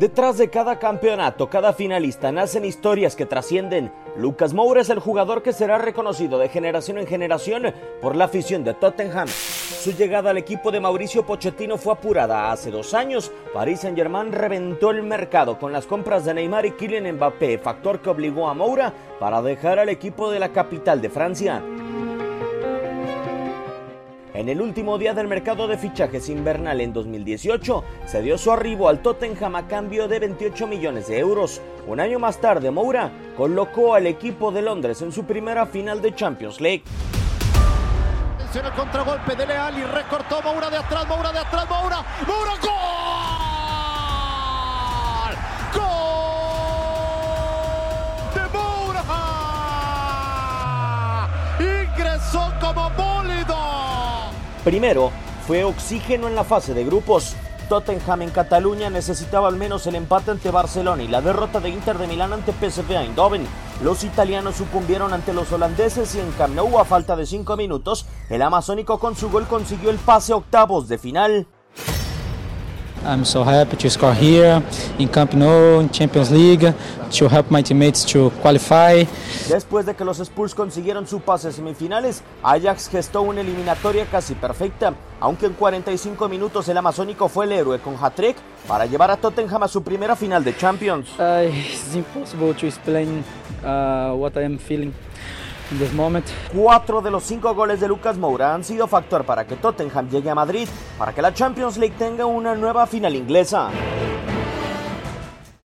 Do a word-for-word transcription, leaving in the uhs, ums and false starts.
Detrás de cada campeonato, cada finalista, nacen historias que trascienden. Lucas Moura es el jugador que será reconocido de generación en generación por la afición de Tottenham. Su llegada al equipo de Mauricio Pochettino fue apurada. Hace dos años, Paris Saint-Germain reventó el mercado con las compras de Neymar y Kylian Mbappé, factor que obligó a Moura para dejar al equipo de la capital de Francia. En el último día del mercado de fichajes invernal en dos mil dieciocho, se dio su arribo al Tottenham a cambio de veintiocho millones de euros. Un año más tarde, Moura colocó al equipo de Londres en su primera final de Champions League. Atención al contragolpe de Leal y recortó Moura de atrás, Moura de atrás, Moura, Moura, ¡gol! ¡Gol de Moura! Ingresó como bólido. Primero, fue oxígeno en la fase de grupos. Tottenham en Cataluña necesitaba al menos el empate ante Barcelona y la derrota de Inter de Milán ante P S V Eindhoven. Los italianos sucumbieron ante los holandeses y en Camp Nou, a falta de cinco minutos, el amazónico con su gol consiguió el pase a octavos de final. I'm so happy to score here in Camp Nou, in Champions League, to help my teammates to qualify. Después de que los Spurs consiguieron su pase a semifinales, Ajax gestó una eliminatoria casi perfecta, aunque en cuarenta y cinco minutos el amazónico fue el héroe con hat-trick para llevar a Tottenham a su primera final de Champions. Uh, it's impossible to explain uh, what I am feeling. Cuatro de los cinco goles de Lucas Moura han sido factor para que Tottenham llegue a Madrid para que la Champions League tenga una nueva final inglesa.